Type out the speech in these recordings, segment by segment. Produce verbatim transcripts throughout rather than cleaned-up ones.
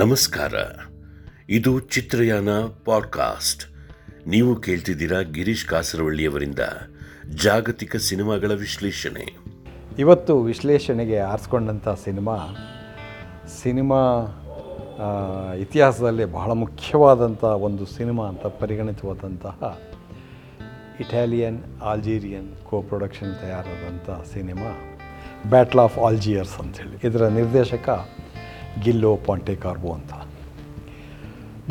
ನಮಸ್ಕಾರ, ಇದು ಚಿತ್ರಯಾನ ಪಾಡ್ಕಾಸ್ಟ್. ನೀವು ಕೇಳ್ತಿದ್ದೀರಾ ಗಿರೀಶ್ ಕಾಸರವಳ್ಳಿಯವರಿಂದ ಜಾಗತಿಕ ಸಿನಿಮಾಗಳ ವಿಶ್ಲೇಷಣೆ. ಇವತ್ತು ವಿಶ್ಲೇಷಣೆಗೆ ಆರಿಸಿಕೊಂಡಂಥ ಸಿನಿಮಾ ಸಿನಿಮಾ ಇತಿಹಾಸದಲ್ಲಿ ಬಹಳ ಮುಖ್ಯವಾದಂಥ ಒಂದು ಸಿನಿಮಾ ಅಂತ ಪರಿಗಣಿತವಾದಂತಹ ಇಟಾಲಿಯನ್ ಆಲ್ಜೀರಿಯನ್ ಕೋ ಪ್ರೊಡಕ್ಷನ್ ತಯಾರಾದಂಥ ಸಿನಿಮಾ ಬ್ಯಾಟಲ್ ಆಫ್ ಆಲ್ಜಿಯರ್ಸ್ ಅಂಥೇಳಿ. ಇದರ ನಿರ್ದೇಶಕ ಗಿಲ್ಲೋ ಪಾಂಟೆಕಾರ್ವೋ ಅಂತ.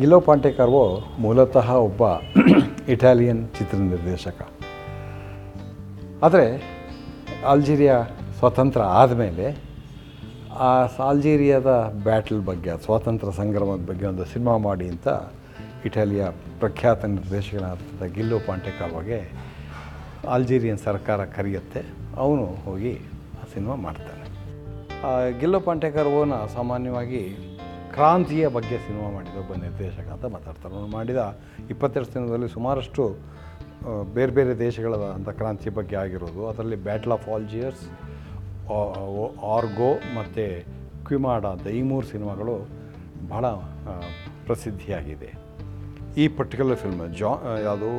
ಗಿಲ್ಲೋ ಪಾಂಟೆಕಾರ್ವೋ ಮೂಲತಃ ಒಬ್ಬ ಇಟಾಲಿಯನ್ ಚಿತ್ರ ನಿರ್ದೇಶಕ. ಆದರೆ ಆಲ್ಜೀರಿಯಾ ಸ್ವಾತಂತ್ರ್ಯ ಆದಮೇಲೆ ಆ ಆಲ್ಜೀರಿಯಾದ ಬ್ಯಾಟಲ್ ಬಗ್ಗೆ, ಸ್ವಾತಂತ್ರ್ಯ ಸಂಗ್ರಾಮದ ಬಗ್ಗೆ ಒಂದು ಸಿನಿಮಾ ಮಾಡಿ ಅಂತ ಇಟಾಲಿಯ ಪ್ರಖ್ಯಾತ ನಿರ್ದೇಶಕನಾದಂಥ ಗಿಲ್ಲೋ ಪಾಂಟೆಕಾರ್ವೋಗೆ ಆಲ್ಜೀರಿಯನ್ ಸರ್ಕಾರ ಕರೆಯುತ್ತೆ. ಅವನು ಹೋಗಿ ಆ ಸಿನಿಮಾ ಮಾಡ್ತಾನೆ. ಗಿಲ್ಲೋ ಪಾಂಟೆಕಾರ್ವೋನ ಸಾಮಾನ್ಯವಾಗಿ ಕ್ರಾಂತಿಯ ಬಗ್ಗೆ ಸಿನಿಮಾ ಮಾಡಿದ ಒಬ್ಬ ನಿರ್ದೇಶಕ ಅಂತ ಮಾತಾಡ್ತಾರೆ. ಅವನು ಮಾಡಿದ ಇಪ್ಪತ್ತೆರಡು ಸಿನಿಮಾದಲ್ಲಿ ಸುಮಾರಷ್ಟು ಬೇರೆ ಬೇರೆ ದೇಶಗಳ ಅಂಥ ಕ್ರಾಂತಿಯ ಬಗ್ಗೆ ಆಗಿರೋದು. ಅದರಲ್ಲಿ ಬ್ಯಾಟಲ್ ಆಫ್ ಆಲ್ಜಿಯರ್ಸ್, ಆರ್ಗೋ ಮತ್ತು ಕ್ವಿಮಾಡಾ ಅಂತ ಈ ಮೂರು ಸಿನಿಮಾಗಳು ಬಹಳ ಪ್ರಸಿದ್ಧಿಯಾಗಿದೆ. ಈ ಪರ್ಟಿಕ್ಯುಲರ್ ಫಿಲ್ಮ್ ಜಾ ಯಾವುದು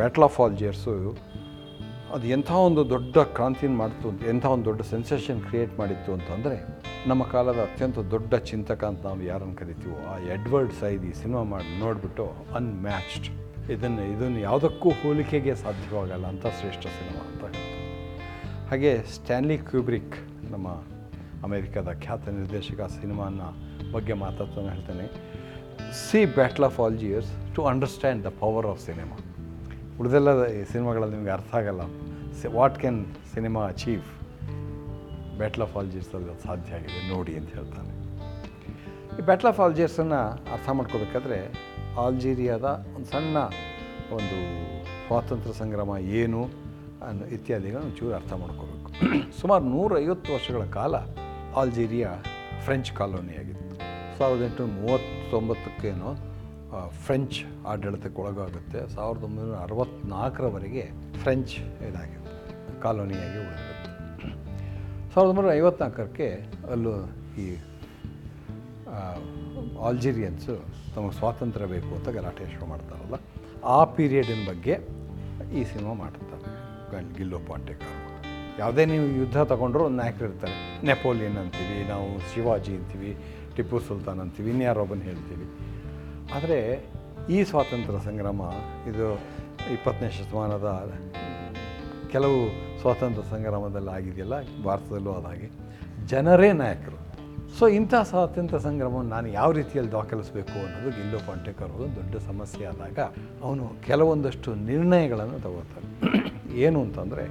ಬ್ಯಾಟಲ್ ಆಫ್ ಆಲ್ಜಿಯರ್ಸು, ಅದು ಎಂಥ ಒಂದು ದೊಡ್ಡ ಕ್ರಾಂತಿನ ಮಾಡ್ತು ಅಂತ, ಎಂಥ ಒಂದು ದೊಡ್ಡ ಸೆನ್ಸೇಷನ್ ಕ್ರಿಯೇಟ್ ಮಾಡಿತ್ತು ಅಂತಂದರೆ, ನಮ್ಮ ಕಾಲದ ಅತ್ಯಂತ ದೊಡ್ಡ ಚಿಂತಕ ಅಂತ ನಾವು ಯಾರನ್ನು ಕರಿತೀವೋ ಆ ಎಡ್ವರ್ಡ್ ಸೈದ್ ಈ ಸಿನಿಮಾ ಮಾಡಿ ನೋಡಿಬಿಟ್ಟು ಅನ್ಮ್ಯಾಚ್ಡ್, ಇದನ್ನು ಇದನ್ನು ಯಾವುದಕ್ಕೂ ಹೋಲಿಕೆಗೆ ಸಾಧ್ಯವಾಗಲ್ಲ ಅಂತ ಶ್ರೇಷ್ಠ ಸಿನಿಮಾ ಅಂತ ಹೇಳ್ತಾರೆ. ಹಾಗೆ ಸ್ಟ್ಯಾನ್ಲಿ ಕ್ಯೂಬ್ರಿಕ್, ನಮ್ಮ ಅಮೇರಿಕಾದ ಖ್ಯಾತ ನಿರ್ದೇಶಕ, ಸಿನಿಮಾನ ಬಗ್ಗೆ ಮಾತಾಡ್ತಾನೆ, ಹೇಳ್ತಾನೆ, see battle of Algiers to understand the power of cinema. ಉಳಿದೆಲ್ಲ ಈ ಸಿನಿಮಾಗಳಲ್ಲಿ ನಿಮಗೆ ಅರ್ಥ ಆಗಲ್ಲ, see what can cinema achieve, battle of ಆಲ್ಜಿಯರ್ಸಲ್ಲಿ ಅದು ಸಾಧ್ಯ ಆಗಿದೆ ನೋಡಿ ಅಂತ ಹೇಳ್ತಾನೆ. ಈ ಬ್ಯಾಟಲ್ ಆಫ್ ಆಲ್ಜಿಯರ್ಸನ್ನು ಅರ್ಥ ಮಾಡ್ಕೋಬೇಕಾದ್ರೆ ಆಲ್ಜೀರಿಯಾದ ಒಂದು ಸಣ್ಣ ಒಂದು ಸ್ವಾತಂತ್ರ್ಯ ಸಂಗ್ರಾಮ ಏನು ಅನ್ನೋ ಇತ್ಯಾದಿಗಳನ್ನು ಚೂರು ಅರ್ಥ ಮಾಡ್ಕೋಬೇಕು. ಸುಮಾರು ನೂರೈವತ್ತು ವರ್ಷಗಳ ಕಾಲ ಆಲ್ಜೀರಿಯಾ ಫ್ರೆಂಚ್ ಕಾಲೋನಿಯಾಗಿತ್ತು. ಸಾವಿರದ ಎಂಟುನೂರ ಮೂವತ್ತೊಂಬತ್ತಕ್ಕೇನೋ ಫ್ರೆಂಚ್ ಆಡಳಿತಕ್ಕೆ ಒಳಗಾಗುತ್ತೆ. ಸಾವಿರದ ಒಂಬೈನೂರ ಅರವತ್ತ್ನಾಲ್ಕರವರೆಗೆ ಫ್ರೆಂಚ್ ಇದಾಗಿತ್ತು, ಕಾಲೋನಿಯಾಗಿ ಉಳಿದಿರುತ್ತೆ. ಸಾವಿರದ ಒಂಬೈನೂರ ಐವತ್ತ್ನಾಲ್ಕಕ್ಕೆ ಅಲ್ಲೂ ಈ ಆಲ್ಜೀರಿಯನ್ಸು ತಮಗೆ ಸ್ವಾತಂತ್ರ್ಯ ಬೇಕು ಅಂತ ಗಲಾಟೆ ಶುರು ಮಾಡ್ತಾರಲ್ಲ, ಆ ಪೀರಿಯಡಿನ ಬಗ್ಗೆ ಈ ಸಿನಿಮಾ ಮಾಡಿರ್ತಾರೆ ಗಿಲ್ಲೋ ಪಾಂಟೆಕಾರ್ವೋ. ಯಾವುದೇ ನೀವು ಯುದ್ಧ ತಗೊಂಡ್ರೂ ಒಂದು ನಾಯಕರು ಇರ್ತಾರೆ. ನೆಪೋಲಿಯನ್ ಅಂತೀವಿ ನಾವು, ಶಿವಾಜಿ ಅಂತೀವಿ, ಟಿಪ್ಪು ಸುಲ್ತಾನ್ ಅಂತೀವಿ, ಇನ್ಯಾರೊಬ್ಬನ ಹೇಳ್ತೀವಿ. ಆದರೆ ಈ ಸ್ವಾತಂತ್ರ್ಯ ಸಂಗ್ರಾಮ ಇದು ಇಪ್ಪತ್ತನೇ ಶತಮಾನದ ಕೆಲವು ಸ್ವಾತಂತ್ರ್ಯ ಸಂಗ್ರಾಮದಲ್ಲಿ ಆಗಿದೆಯಲ್ಲ, ಭಾರತದಲ್ಲೂ ಅದಾಗಿ ಜನರೇ ನಾಯಕರು. ಸೊ ಇಂಥ ಸ್ವಾತಂತ್ರ್ಯ ಸಂಗ್ರಾಮವನ್ನು ನಾನು ಯಾವ ರೀತಿಯಲ್ಲಿ ದಾಖಲಿಸಬೇಕು ಅನ್ನೋದು ಗಿಲ್ಲೋ ಪಾಂಟೆಕಾರ್ವೋ ದೊಡ್ಡ ಸಮಸ್ಯೆ ಆದಾಗ ಅವನು ಕೆಲವೊಂದಷ್ಟು ನಿರ್ಣಯಗಳನ್ನು ತಗೋತಾರೆ. ಏನು ಅಂತಂದರೆ,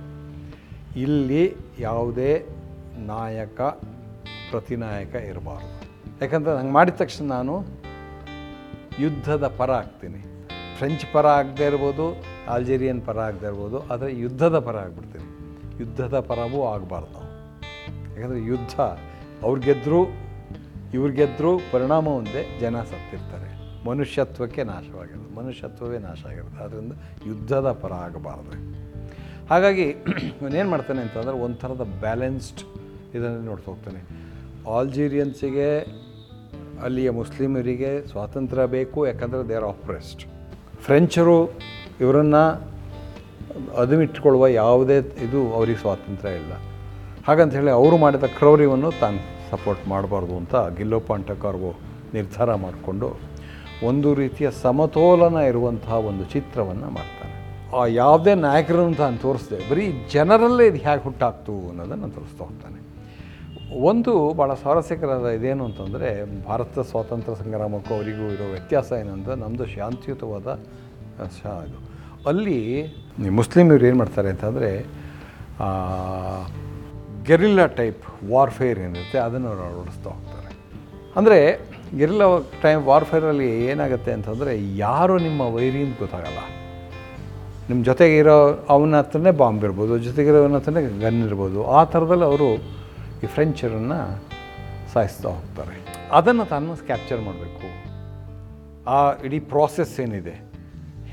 ಇಲ್ಲಿ ಯಾವುದೇ ನಾಯಕ ಪ್ರತಿನಾಯಕ ಇರಬಾರ್ದು. ಯಾಕಂದರೆ ನಂಗೆ ಮಾಡಿದ ತಕ್ಷಣ ನಾನು ಯುದ್ಧದ ಪರ ಆಗ್ತೀನಿ. ಫ್ರೆಂಚ್ ಪರ ಆಗದೆ ಇರ್ಬೋದು, ಆಲ್ಜೀರಿಯನ್ ಪರ ಆಗದೆ ಇರ್ಬೋದು, ಆದರೆ ಯುದ್ಧದ ಪರ ಆಗಿಬಿಡ್ತೀನಿ. ಯುದ್ಧದ ಪರವೂ ಆಗಬಾರ್ದು ನಾವು. ಯಾಕಂದರೆ ಯುದ್ಧ ಅವ್ರು ಗೆದ್ದರೂ ಇವ್ರು ಗೆದ್ದರೂ ಪರಿಣಾಮ ಒಂದೇ, ಜನ ಸತ್ತಿರ್ತಾರೆ, ಮನುಷ್ಯತ್ವಕ್ಕೆ ನಾಶವಾಗಿರೋದು, ಮನುಷ್ಯತ್ವವೇ ನಾಶ ಆಗಿರುತ್ತೆ. ಆದ್ದರಿಂದ ಯುದ್ಧದ ಪರ ಆಗಬಾರ್ದು. ಹಾಗಾಗಿ ಇವನೇನು ಮಾಡ್ತಾನೆ ಅಂತಂದರೆ ಒಂಥರದ ಬ್ಯಾಲೆನ್ಸ್ಡ್ ಇದನ್ನೇ ನೋಡ್ತಾ ಹೋಗ್ತಾನೆ. ಆಲ್ಜೀರಿಯನ್ಸಿಗೆ, ಅಲ್ಲಿಯ ಮುಸ್ಲಿಮರಿಗೆ ಸ್ವಾತಂತ್ರ್ಯ ಬೇಕು, ಯಾಕಂದರೆ ದೇ ಆರ್ ಆಪ್ರೆಸ್ಡ್. ಫ್ರೆಂಚರು ಇವರನ್ನು ಅದುಮಿಟ್ಕೊಳ್ಳುವ ಯಾವುದೇ ಇದು ಅವ್ರಿಗೆ ಸ್ವಾತಂತ್ರ್ಯ ಇಲ್ಲ. ಹಾಗಂತ ಹೇಳಿ ಅವರು ಮಾಡಿದ ಕ್ರೌರ್ಯವನ್ನು ತಾನು ಸಪೋರ್ಟ್ ಮಾಡಬಾರ್ದು ಅಂತ ಗಿಲ್ಲೋ ಪಾಂಟೆಕಾರ್ವೋ ನಿರ್ಧಾರ ಮಾಡಿಕೊಂಡು ಒಂದು ರೀತಿಯ ಸಮತೋಲನ ಇರುವಂತಹ ಒಂದು ಚಿತ್ರವನ್ನು ಮಾಡ್ತಾನೆ. ಆ ಯಾವುದೇ ನಾಯಕರನ್ನು ತಾನು ತೋರಿಸಿದೆ, ಬರೀ ಜನರಲ್ಲೇ ಇದು ಹೇಗೆ ಹುಟ್ಟಾಗ್ತು ಅನ್ನೋದನ್ನು ತೋರಿಸ್ತಾ ಹೋಗ್ತಾನೆ. ಒಂದು ಭಾಳ ಸ್ವಾರಸ್ಯಕರಾದ ಇದೇನು ಅಂತಂದರೆ, ಭಾರತದ ಸ್ವಾತಂತ್ರ್ಯ ಸಂಗ್ರಾಮಕ್ಕೂ ಅವರಿಗೂ ಇರೋ ವ್ಯತ್ಯಾಸ ಏನಂದರೆ, ನಮ್ಮದು ಶಾಂತಿಯುತವಾದ ಶಾ ಇದು. ಅಲ್ಲಿ ಮುಸ್ಲಿಮ್ ಇವ್ರು ಏನು ಮಾಡ್ತಾರೆ ಅಂತಂದರೆ, ಗೆರಿಲ್ಲಾ ಟೈಪ್ ವಾರ್ಫೇರ್ ಏನಿರುತ್ತೆ ಅದನ್ನು ಅವರು ಅಳವಡಿಸ್ತಾ ಹೋಗ್ತಾರೆ. ಅಂದರೆ ಗೆರಿಲ್ಲಾ ಟೈಪ್ ವಾರ್ಫೇರಲ್ಲಿ ಏನಾಗುತ್ತೆ ಅಂತಂದರೆ, ಯಾರು ನಿಮ್ಮ ವೈರಿ ಅಂತ ಗೊತ್ತಾಗಲ್ಲ. ನಿಮ್ಮ ಜೊತೆಗೆ ಇರೋ ಅವನ ಹತ್ರನೇ ಬಾಂಬ್ ಇರ್ಬೋದು, ಜೊತೆಗಿರೋನ ಹತ್ರನೇ ಗನ್ ಇರ್ಬೋದು. ಆ ಥರದಲ್ಲಿ ಅವರು ಈ ಫ್ರೆಂಚರನ್ನು ಸಾಯಿಸ್ತಾ ಹೋಗ್ತಾರೆ. ಅದನ್ನು ತಾನು ಕ್ಯಾಪ್ಚರ್ ಮಾಡಬೇಕು. ಆ ಇಡೀ ಪ್ರಾಸೆಸ್ ಏನಿದೆ,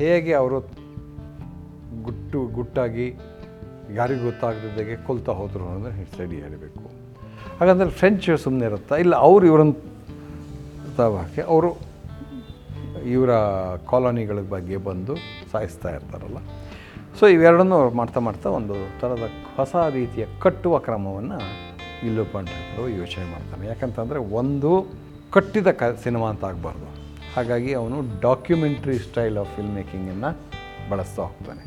ಹೇಗೆ ಅವರು ಗುಟ್ಟು ಗುಟ್ಟಾಗಿ ಯಾರಿಗೂ ಗೊತ್ತಾಗದಿದ್ದಾಗೆ ಕೊಲ್ತಾ ಹೋದರು ಅನ್ನೋದನ್ನು ಹಿಡ್ಸಡಿ ಹೇಳಬೇಕು. ಹಾಗಂದ್ರೆ ಫ್ರೆಂಚ್ ಸುಮ್ಮನೆ ಇರುತ್ತಾ ಇಲ್ಲ, ಅವರು ಇವ್ರನ್ನ ಪ್ರಸ್ತಾವಕ್ಕೆ ಅವರು ಇವರ ಕಾಲೋನಿಗಳ ಬಗ್ಗೆ ಬಂದು ಸಾಯಿಸ್ತಾ ಇರ್ತಾರಲ್ಲ. ಸೊ ಇವೆರಡನ್ನೂ ಅವ್ರು ಮಾಡ್ತಾ ಮಾಡ್ತಾ ಒಂದು ಥರದ ಹೊಸ ರೀತಿಯ ಕಟ್ಟುವ ಕ್ರಮವನ್ನು ಗಿಲ್ಲೋ ಪೊಂಟೆಕೊರ್ವೋ ಯೋಚನೆ ಮಾಡ್ತಾನೆ. ಯಾಕಂತಂದರೆ ಒಂದು ಕಟ್ಟಿದ ಕ ಸಿನಿಮಾ ಅಂತ ಆಗಬಾರ್ದು, ಹಾಗಾಗಿ ಅವನು ಡಾಕ್ಯುಮೆಂಟ್ರಿ ಸ್ಟೈಲ್ ಆಫ್ ಫಿಲ್ಮ್ ಮೇಕಿಂಗನ್ನು ಬಳಸ್ತಾ ಹೋಗ್ತಾನೆ.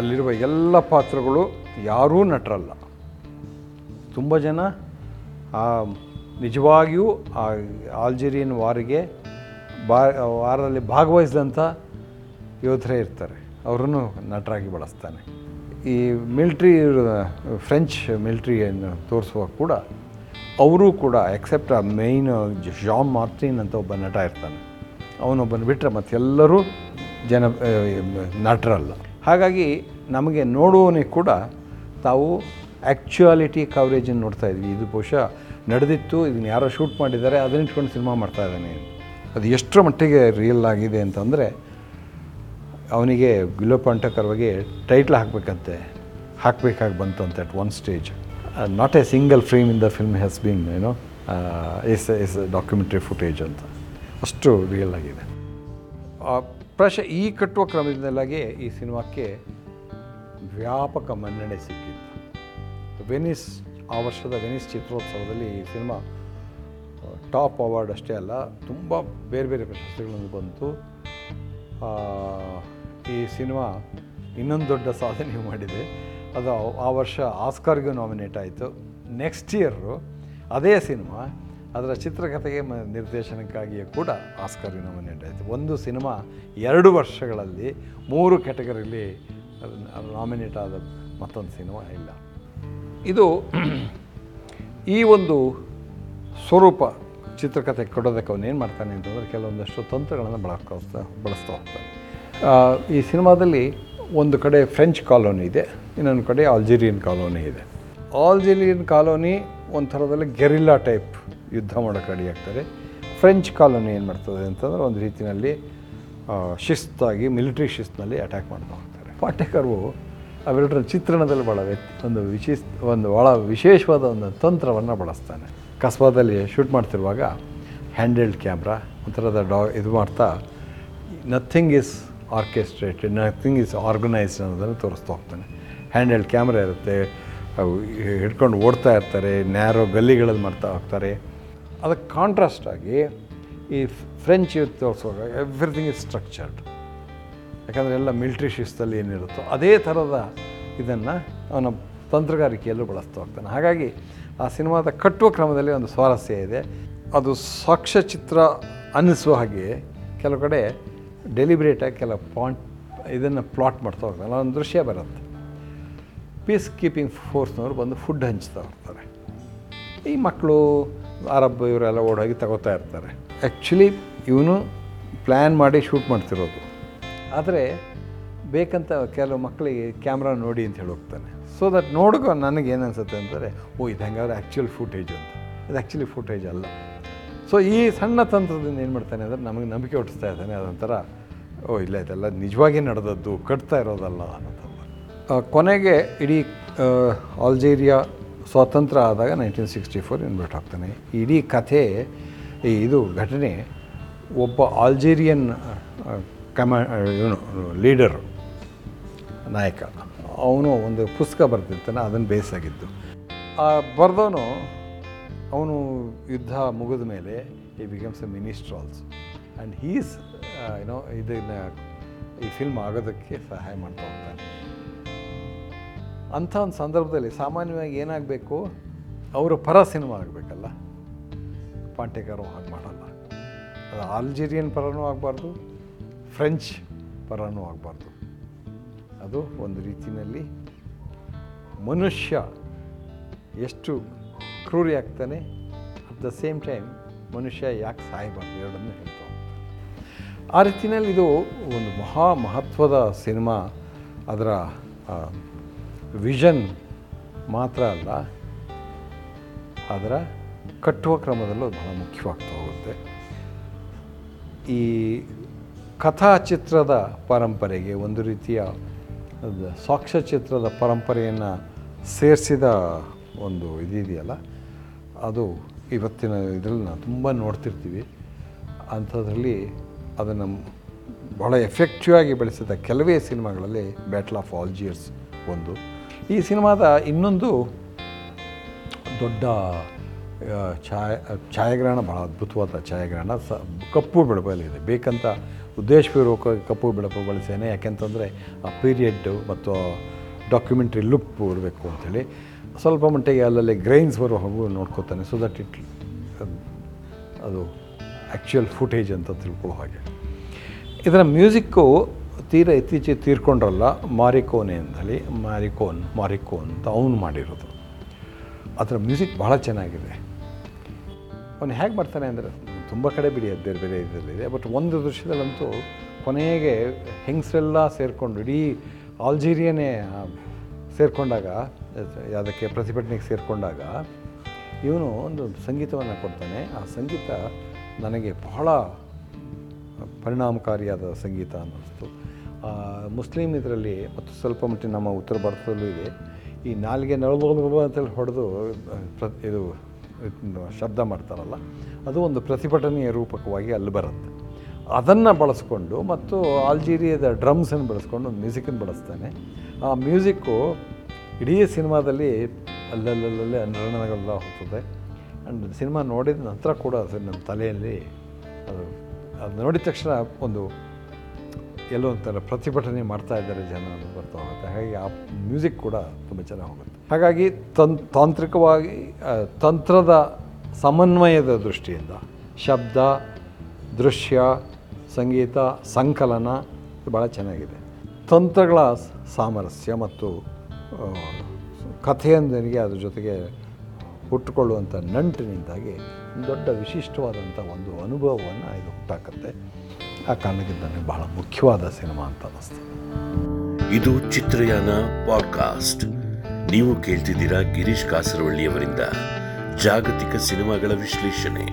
ಅಲ್ಲಿರುವ ಎಲ್ಲ ಪಾತ್ರಗಳು ಯಾರೂ ನಟರಲ್ಲ, ತುಂಬ ಜನ ಆ ನಿಜವಾಗಿಯೂ ಆ ಆಲ್ಜೀರಿಯನ್ ವಾರಿಗೆ ಬಾ ವಾರಲ್ಲಿ ಭಾಗವಹಿಸಿದಂಥ ಯೋಧರೇ ಇರ್ತಾರೆ, ಅವರನ್ನು ನಟರಾಗಿ ಬಳಸ್ತಾನೆ. ಈ ಮಿಲ್ಟ್ರಿ ಫ್ರೆಂಚ್ ಮಿಲ್ಟ್ರಿಯನ್ನು ತೋರಿಸುವಾಗ ಕೂಡ ಅವರು ಕೂಡ ಎಕ್ಸೆಪ್ಟ್ ಆ ಮೇಯ್ನ್ ಜಾನ್ ಮಾರ್ಟಿನ್ ಅಂತ ಒಬ್ಬ ನಟ ಇರ್ತಾನೆ, ಅವನೊಬ್ಬನ ಬಿಟ್ಟರೆ ಮತ್ತೆಲ್ಲರೂ ಜನ ನಟರಲ್ಲ. ಹಾಗಾಗಿ ನಮಗೆ ನೋಡುವವನೇ ಕೂಡ ತಾವು ಆ್ಯಕ್ಚುಯಾಲಿಟಿ ಕವರೇಜನ್ನು ನೋಡ್ತಾ ಇದ್ವಿ, ಇದು ಬಹುಶಃ ನಡೆದಿತ್ತು, ಇದನ್ನು ಯಾರೋ ಶೂಟ್ ಮಾಡಿದ್ದಾರೆ, ಅದನ್ನ ಇಟ್ಕೊಂಡು ಸಿನಿಮಾ ಮಾಡ್ತಾ ಇದ್ದಾನೆ. ಅದು ಎಷ್ಟರ ಮಟ್ಟಿಗೆ ರಿಯಲ್ ಆಗಿದೆ ಅಂತಂದರೆ ಅವನಿಗೆ ಗಿಲ್ಲೋ ಪೊಂಟೆಕೊರ್ವೋಗೆ ಟೈಟ್ಲ್ ಹಾಕಬೇಕಂತೆ ಹಾಕಬೇಕಾಗಿ ಬಂತಂತೆ at one stage. Not a single frame in the film has been ಏನೋ ಇಸ್ ಇಸ್ ಡಾಕ್ಯುಮೆಂಟ್ರಿ ಫುಟೇಜ್ ಅಂತ, ಅಷ್ಟು ರಿಯಲ್ ಆಗಿದೆ. ಪ್ರಶ ಈ ಕಟ್ಟುವ ಕ್ರಮದಿಂದಲಾಗಿ ಈ ಸಿನಿಮಾಕ್ಕೆ ವ್ಯಾಪಕ ಮನ್ನಣೆ ಸಿಕ್ಕಿತ್ತು. ವೆನಿಸ್ ಆ ವರ್ಷದ ವೆನಿಸ್ ಚಿತ್ರೋತ್ಸವದಲ್ಲಿ ಈ ಸಿನಿಮಾ ಟಾಪ್ ಅವಾರ್ಡ್ ಅಷ್ಟೇ ಅಲ್ಲ, ತುಂಬ ಬೇರೆ ಬೇರೆ ಪ್ರಶಸ್ತಿಗಳನ್ನು ಬಂತು. ಈ ಸಿನಿಮಾ ಇನ್ನೊಂದು ದೊಡ್ಡ ಸಾಧನೆ ಮಾಡಿದೆ, ಅದು ಆ ವರ್ಷ ಆಸ್ಕಾರ್ಗೂ ನಾಮಿನೇಟ್ ಆಯಿತು. ನೆಕ್ಸ್ಟ್ ಇಯರು ಅದೇ ಸಿನಿಮಾ ಅದರ ಚಿತ್ರಕಥೆಗೆ ಮ ನಿರ್ದೇಶನಕ್ಕಾಗಿಯೂ ಕೂಡ ಆಸ್ಕಾರ್ಗೆ ನಾಮಿನೇಟ್ ಆಯಿತು. ಒಂದು ಸಿನಿಮಾ ಎರಡು ವರ್ಷಗಳಲ್ಲಿ ಮೂರು ಕ್ಯಾಟಗರಿಲಿ ನಾಮಿನೇಟ್ ಆದ ಮತ್ತೊಂದು ಸಿನಿಮಾ ಇಲ್ಲ. ಇದು ಈ ಒಂದು ಸ್ವರೂಪ ಚಿತ್ರಕಥೆ ಕೊಡೋದಕ್ಕೆ ಅವನೇನು ಮಾಡ್ತಾನೆ ಅಂತಂದರೆ ಕೆಲವೊಂದಷ್ಟು ತಂತ್ರಗಳನ್ನು ಬಳಸ್ತಾ ಬಳಸ್ತಾ ಹೋಗ್ತಾನೆ. ಈ ಸಿನಿಮಾದಲ್ಲಿ ಒಂದು ಕಡೆ ಫ್ರೆಂಚ್ ಕಾಲೋನಿ ಇದೆ, ಇನ್ನೊಂದು ಕಡೆ ಆಲ್ಜೀರಿಯನ್ ಕಾಲೋನಿ ಇದೆ. ಆಲ್ಜೀರಿಯನ್ ಕಾಲೋನಿ ಒಂಥರದಲ್ಲಿ ಗೆರಿಲ್ಲಾ ಟೈಪ್ ಯುದ್ಧ ಮಾಡೋಕ್ಕೆ ರೆಡಿ ಆಗ್ತಾರೆ. ಫ್ರೆಂಚ್ ಕಾಲೋನಿ ಏನು ಮಾಡ್ತದೆ ಅಂತಂದರೆ ಒಂದು ರೀತಿಯಲ್ಲಿ ಶಿಸ್ತಾಗಿ ಮಿಲಿಟ್ರಿ ಶಿಸ್ತಿನಲ್ಲಿ ಅಟ್ಯಾಕ್ ಮಾಡ್ತಾ ಹೋಗ್ತಾರೆ. ಪೊಂಟೆಕೊರ್ವೋ ಅವೆರಡರ ಚಿತ್ರಣದಲ್ಲಿ ಭಾಳ ಒಂದು ವಿಶೇಷ ಒಂದು ಭಾಳ ವಿಶೇಷವಾದ ಒಂದು ತಂತ್ರವನ್ನು ಬಳಸ್ತಾನೆ. ಕಸ್ಬಾದಲ್ಲಿ ಶೂಟ್ ಮಾಡ್ತಿರುವಾಗ ಹ್ಯಾಂಡಲ್ಡ್ ಕ್ಯಾಮ್ರಾ ಒಂಥರದ ಡಾ ಇದು ಮಾಡ್ತಾ nothing is orchestrated, nothing is organised ಅನ್ನೋದನ್ನು ತೋರಿಸ್ತಾ ಹೋಗ್ತಾನೆ. ಹ್ಯಾಂಡಲ್ಡ್ ಕ್ಯಾಮ್ರಾ ಇರುತ್ತೆ, ಅವು ಹಿಡ್ಕೊಂಡು ಓಡ್ತಾ ಇರ್ತಾರೆ, ನ್ಯಾರೋ ಗಲ್ಲಿಗಳಲ್ಲಿ ಮಾಡ್ತಾ ಹೋಗ್ತಾರೆ. ಅದಕ್ಕೆ ಕಾಂಟ್ರಾಸ್ಟಾಗಿ ಈ ಫ್ರೆಂಚ್ ಯುದ್ಧ ತೋರಿಸುವಾಗ ಎವ್ರಿಥಿಂಗ್ ಇಸ್ ಸ್ಟ್ರಕ್ಚರ್ಡ್, ಯಾಕಂದರೆ ಎಲ್ಲ ಮಿಲ್ಟ್ರಿ ಶಿಸ್ತಲ್ಲಿ ಏನಿರುತ್ತೋ ಅದೇ ಥರದ ಇದನ್ನು ಅವನ ತಂತ್ರಗಾರಿಕೆಯಲ್ಲೂ ಬಳಸ್ತಾ ಹೋಗ್ತಾನೆ. ಹಾಗಾಗಿ ಆ ಸಿನಿಮಾದ ಕಟ್ಟುವ ಕ್ರಮದಲ್ಲಿ ಒಂದು ಸ್ವಾರಸ್ಯ ಇದೆ. ಅದು ಸಾಕ್ಷ್ಯಚಿತ್ರ ಅನ್ನಿಸುವ ಹಾಗೆ ಕೆಲವು ಕಡೆ ಡೆಲಿಬ್ರೇಟಾಗಿ ಕೆಲ ಪಾಯಿಂಟ್ ಇದನ್ನು ಪ್ಲಾಟ್ ಮಾಡ್ತಾ ಹೋಗ್ತಾನೆ. ಒಂದು ದೃಶ್ಯ ಬರುತ್ತೆ, ಪೀಸ್ ಕೀಪಿಂಗ್ ಫೋರ್ಸ್ನವರು ಬಂದು ಫುಡ್ ಹಂಚ್ತಾ ಹೋಗ್ತಾರೆ, ಈ ಮಕ್ಕಳು ಅರಬ್ ಇವರೆಲ್ಲ ಓಡೋಗಿ ತಗೋತಾ ಇರ್ತಾರೆ. ಆ್ಯಕ್ಚುಲಿ ಇವನು ಪ್ಲ್ಯಾನ್ ಮಾಡಿ ಶೂಟ್ ಮಾಡ್ತಿರೋದು, ಆದರೆ ಬೇಕಂತ ಕೆಲವು ಮಕ್ಕಳಿಗೆ ಕ್ಯಾಮ್ರಾ ನೋಡಿ ಅಂತ ಹೇಳಿ ಹೋಗ್ತಾನೆ. ಸೊ ದಟ್ ನೋಡೋಕೆ ನನಗೇನು ಅನಿಸುತ್ತೆ ಅಂದರೆ ಓ ಇದು ಹೆಂಗಾದ್ರೆ ಆ್ಯಕ್ಚುಯಲ್ ಫುಟೇಜ್ ಅಂತ, ಇದು ಆ್ಯಕ್ಚುಲಿ ಫುಟೇಜ್ ಅಲ್ಲ. ಸೊ ಈ ಸಣ್ಣ ತಂತ್ರದಿಂದ ಏನು ಮಾಡ್ತಾನೆ ಅಂದರೆ ನಮಗೆ ನಂಬಿಕೆ ಹುಟ್ಟಿಸ್ತಾ ಇದ್ದಾನೆ. ಅದೊಂಥರ ಓ ಇಲ್ಲ ಇದೆಲ್ಲ ನಿಜವಾಗಿ ನಡೆದದ್ದು, ಕಟ್ತಾ ಇರೋದಲ್ಲ ಅನ್ನೋದು. ಕೊನೆಗೆ ಇಡೀ ಆಲ್ಜೀರಿಯಾ ಸ್ವಾತಂತ್ರ್ಯ ಆದಾಗ ನೈನ್ಟೀನ್ ಸಿಕ್ಸ್ಟಿ ಫೋರ್ ಇನ್ವರ್ಟ್ ಆಗ್ತಾನೆ. ಇಡೀ ಕಥೆ ಇದು ಘಟನೆ ಒಬ್ಬ ಆಲ್ಜೀರಿಯನ್ ಕಮಾ ಇವನು ಲೀಡರು ನಾಯಕ, ಅವನು ಒಂದು ಪುಸ್ತಕ ಬರ್ತಿರ್ತಾನೆ, ಅದನ್ನು ಬೇಸಾಗಿದ್ದು. ಆ ಬರೆದವನು ಅವನು ಯುದ್ಧ ಮುಗಿದ ಮೇಲೆ ಈ becomes a minister also and he's ಏನೋ ಇದನ್ನ ಈ ಫಿಲ್ಮ್ ಆಗೋದಕ್ಕೆ ಸಹಾಯ ಮಾಡ್ತಾ ಹೋಗ್ತಾನೆ. ಅಂಥ ಒಂದು ಸಂದರ್ಭದಲ್ಲಿ ಸಾಮಾನ್ಯವಾಗಿ ಏನಾಗಬೇಕು, ಅವರು ಪರ ಸಿನಿಮಾ ಆಗಬೇಕಲ್ಲ, ಪೊಂಟೆಕೊರ್ವೋ ಹಾಗೆ ಮಾಡಲ್ಲ. ಅದು ಆಲ್ಜೀರಿಯನ್ ಪರನೂ ಆಗಬಾರ್ದು, ಫ್ರೆಂಚ್ ಪರನೂ ಆಗಬಾರ್ದು. ಅದು ಒಂದು ರೀತಿಯಲ್ಲಿ ಮನುಷ್ಯ ಎಷ್ಟು ಕ್ರೂರಿ ಆಗ್ತಾನೆ, ಅಟ್ ದ ಸೇಮ್ ಟೈಮ್ ಮನುಷ್ಯ ಯಾಕೆ ಸಾಯಬಾರ್ದು, ಎರಡನ್ನೂ ಹೇಳ್ತಾ ಆ ರೀತಿಯಲ್ಲಿ ಇದು ಒಂದು ಮಹಾ ಮಹತ್ವದ ಸಿನಿಮಾ. ಅದರ ವಿಷನ್ ಮಾತ್ರ ಅಲ್ಲ, ಅದರ ಕಟ್ಟುವ ಕ್ರಮದಲ್ಲೂ ಬಹಳ ಮುಖ್ಯವಾಗ್ತಾ ಹೋಗುತ್ತೆ. ಈ ಕಥಾಚಿತ್ರದ ಪರಂಪರೆಗೆ ಒಂದು ರೀತಿಯ ಸಾಕ್ಷ್ಯಚಿತ್ರದ ಪರಂಪರೆಯನ್ನು ಸೇರಿಸಿದ ಒಂದು ಇದಿದೆಯಲ್ಲ, ಅದು ಇವತ್ತಿನ ಇದರಲ್ಲಿ ನಾವು ತುಂಬ ನೋಡ್ತಿರ್ತೀವಿ. ಅಂಥದ್ರಲ್ಲಿ ಅದನ್ನು ಭಾಳ ಎಫೆಕ್ಟಿವ್ ಆಗಿ ಬೆಳೆಸಿದ ಕೆಲವೇ ಸಿನಿಮಾಗಳಲ್ಲಿ ಬ್ಯಾಟಲ್ ಆಫ್ ಆಲ್ಜಿಯರ್ಸ್ ಒಂದು. ಈ ಸಿನಿಮಾದ ಇನ್ನೊಂದು ದೊಡ್ಡ ಛಾಯ ಛಾಯಾಗ್ರಹಣ ಭಾಳ ಅದ್ಭುತವಾದ ಛಾಯಾಗ್ರಹಣ ಸ ಕಪ್ಪು ಬೆಳಕಲ್ಲಿದೆ. ಬೇಕಂತ ಉದ್ದೇಶಪೂರ್ವಕ ಕಪ್ಪು ಬೆಳಕು ಬಳಸ್ತೇನೆ, ಯಾಕೆಂತಂದರೆ ಆ ಪೀರಿಯಡ್ಡು ಮತ್ತು ಡಾಕ್ಯುಮೆಂಟ್ರಿ ಲುಕ್ ಇರಬೇಕು ಅಂಥೇಳಿ. ಸ್ವಲ್ಪ ಮಟ್ಟಿಗೆ ಅಲ್ಲಲ್ಲಿ ಗ್ರೈನ್ಸ್ ಬರೋ ಹಾಗೂ ನೋಡ್ಕೋತಾನೆ, ಸೊ ದಟ್ ಇಟ್ ಅದು ಆ್ಯಕ್ಚುಯಲ್ ಫುಟೇಜ್ ಅಂತ ತಿಳ್ಕೊಳ್ಳೋ ಹಾಗೆ. ಇದರ ಮ್ಯೂಸಿಕ್ಕು ತೀರ ಇತ್ತೀಚೆಗೆ ತೀರ್ಕೊಂಡ್ರಲ್ಲ, ಮಾರಿಕೋನೆ ಅಂಥೇಳಿ, ಮಾರಿಕೋನ್ ಮಾರಿಕೋನ್ ಅಂತ ಅವನು ಮಾಡಿರೋದು. ಅದರ ಮ್ಯೂಸಿಕ್ ಭಾಳ ಚೆನ್ನಾಗಿದೆ. ಅವನು ಹೇಗೆ ಮಾಡ್ತಾನೆ ಅಂದರೆ, ತುಂಬ ಕಡೆ ಬಿಡಿ ಅದು ಬೇರೆ ಬೇರೆ ಇದರಲ್ಲಿದೆ, ಬಟ್ ಒಂದು ದೃಶ್ಯದಲ್ಲಂತೂ ಕೊನೆಗೆ ಹೆಂಗಸರೆಲ್ಲ ಸೇರಿಕೊಂಡು ಇಡೀ ಆಲ್ಜೀರಿಯನೇ ಸೇರಿಕೊಂಡಾಗ, ಅದಕ್ಕೆ ಪ್ರತಿಭಟನೆಗೆ ಸೇರಿಕೊಂಡಾಗ ಇವನು ಒಂದು ಸಂಗೀತವನ್ನು ಕೊಡ್ತಾನೆ. ಆ ಸಂಗೀತ ನನಗೆ ಬಹಳ ಪರಿಣಾಮಕಾರಿಯಾದ ಸಂಗೀತ ಅನ್ನಿಸ್ತು. ಮುಸ್ಲಿಮ್ ಇದರಲ್ಲಿ ಮತ್ತು ಸ್ವಲ್ಪ ಮಟ್ಟಿಗೆ ನಮ್ಮ ಉತ್ತರ ಭಾರತದಲ್ಲೂ ಇದೆ, ಈ ನಾಲಿಗೆ ನಳಬ ಅಂತೇಳಿ ಹೊಡೆದು ಪ್ರತಿ ಇದು ಶಬ್ದ ಮಾಡ್ತಾರಲ್ಲ, ಅದು ಒಂದು ಪ್ರತಿಭಟನೆಯ ರೂಪಕವಾಗಿ ಅಲ್ಲಿ ಬರುತ್ತೆ. ಅದನ್ನು ಬಳಸ್ಕೊಂಡು ಮತ್ತು ಆಲ್ಜೀರಿಯಾದ ಡ್ರಮ್ಸನ್ನು ಬಳಸ್ಕೊಂಡು ಮ್ಯೂಸಿಕನ್ನು ಬಳಸ್ತಾನೆ. ಆ ಮ್ಯೂಸಿಕ್ಕು ಇಡೀ ಸಿನಿಮಾದಲ್ಲಿ ಅಲ್ಲಲ್ಲಲ್ಲೇ ಅನುರಣಗಳೆಲ್ಲ ಹೋಗ್ತದೆ. ಆ್ಯಂಡ್ ಸಿನಿಮಾ ನೋಡಿದ ನಂತರ ಕೂಡ ಅದು ನನ್ನ ತಲೆಯಲ್ಲಿ ಅದು ಅದು ನೋಡಿದ ತಕ್ಷಣ ಒಂದು ಎಲ್ಲೋ ಒಂಥರ ಪ್ರತಿಭಟನೆ ಮಾಡ್ತಾ ಇದ್ದಾರೆ ಜನ ಅನ್ನೋದು ಬರ್ತಾ ಹೋಗುತ್ತೆ. ಹಾಗಾಗಿ ಆ ಮ್ಯೂಸಿಕ್ ಕೂಡ ತುಂಬ ಚೆನ್ನಾಗಿ ಹೋಗುತ್ತೆ. ಹಾಗಾಗಿ ತನ್ ತಾಂತ್ರಿಕವಾಗಿ ತಂತ್ರದ ಸಮನ್ವಯದ ದೃಷ್ಟಿಯಿಂದ ಶಬ್ದ, ದೃಶ್ಯ, ಸಂಗೀತ, ಸಂಕಲನ ಇದು ಭಾಳ ಚೆನ್ನಾಗಿದೆ. ತಂತ್ರಗಳ ಸಾಮರಸ್ಯ ಮತ್ತು ಕಥೆಯೊಂದನಿಗೆ ಅದ್ರ ಜೊತೆಗೆ ಹುಟ್ಟುಕೊಳ್ಳುವಂಥ ನಂಟಿನಿಂದಾಗಿ ದೊಡ್ಡ ವಿಶಿಷ್ಟವಾದಂಥ ಒಂದು ಅನುಭವವನ್ನು ಇದು ಹುಟ್ಟಾಕತ್ತೆ. ಆ ಕಾರಣಕ್ಕಿಂತ ಬಹಳ ಮುಖ್ಯವಾದ ಸಿನಿಮಾ ಅಂತ ಅನ್ನಿಸ್ತು. ಇದು ಚಿತ್ರಯಾನ ಪಾಡ್ಕಾಸ್ಟ್. ನೀವು ಕೇಳ್ತಿದ್ದೀರಾ ಗಿರೀಶ್ ಕಾಸರವಳ್ಳಿಯವರಿಂದ ಜಾಗತಿಕ ಸಿನಿಮಾಗಳ ವಿಶ್ಲೇಷಣೆ.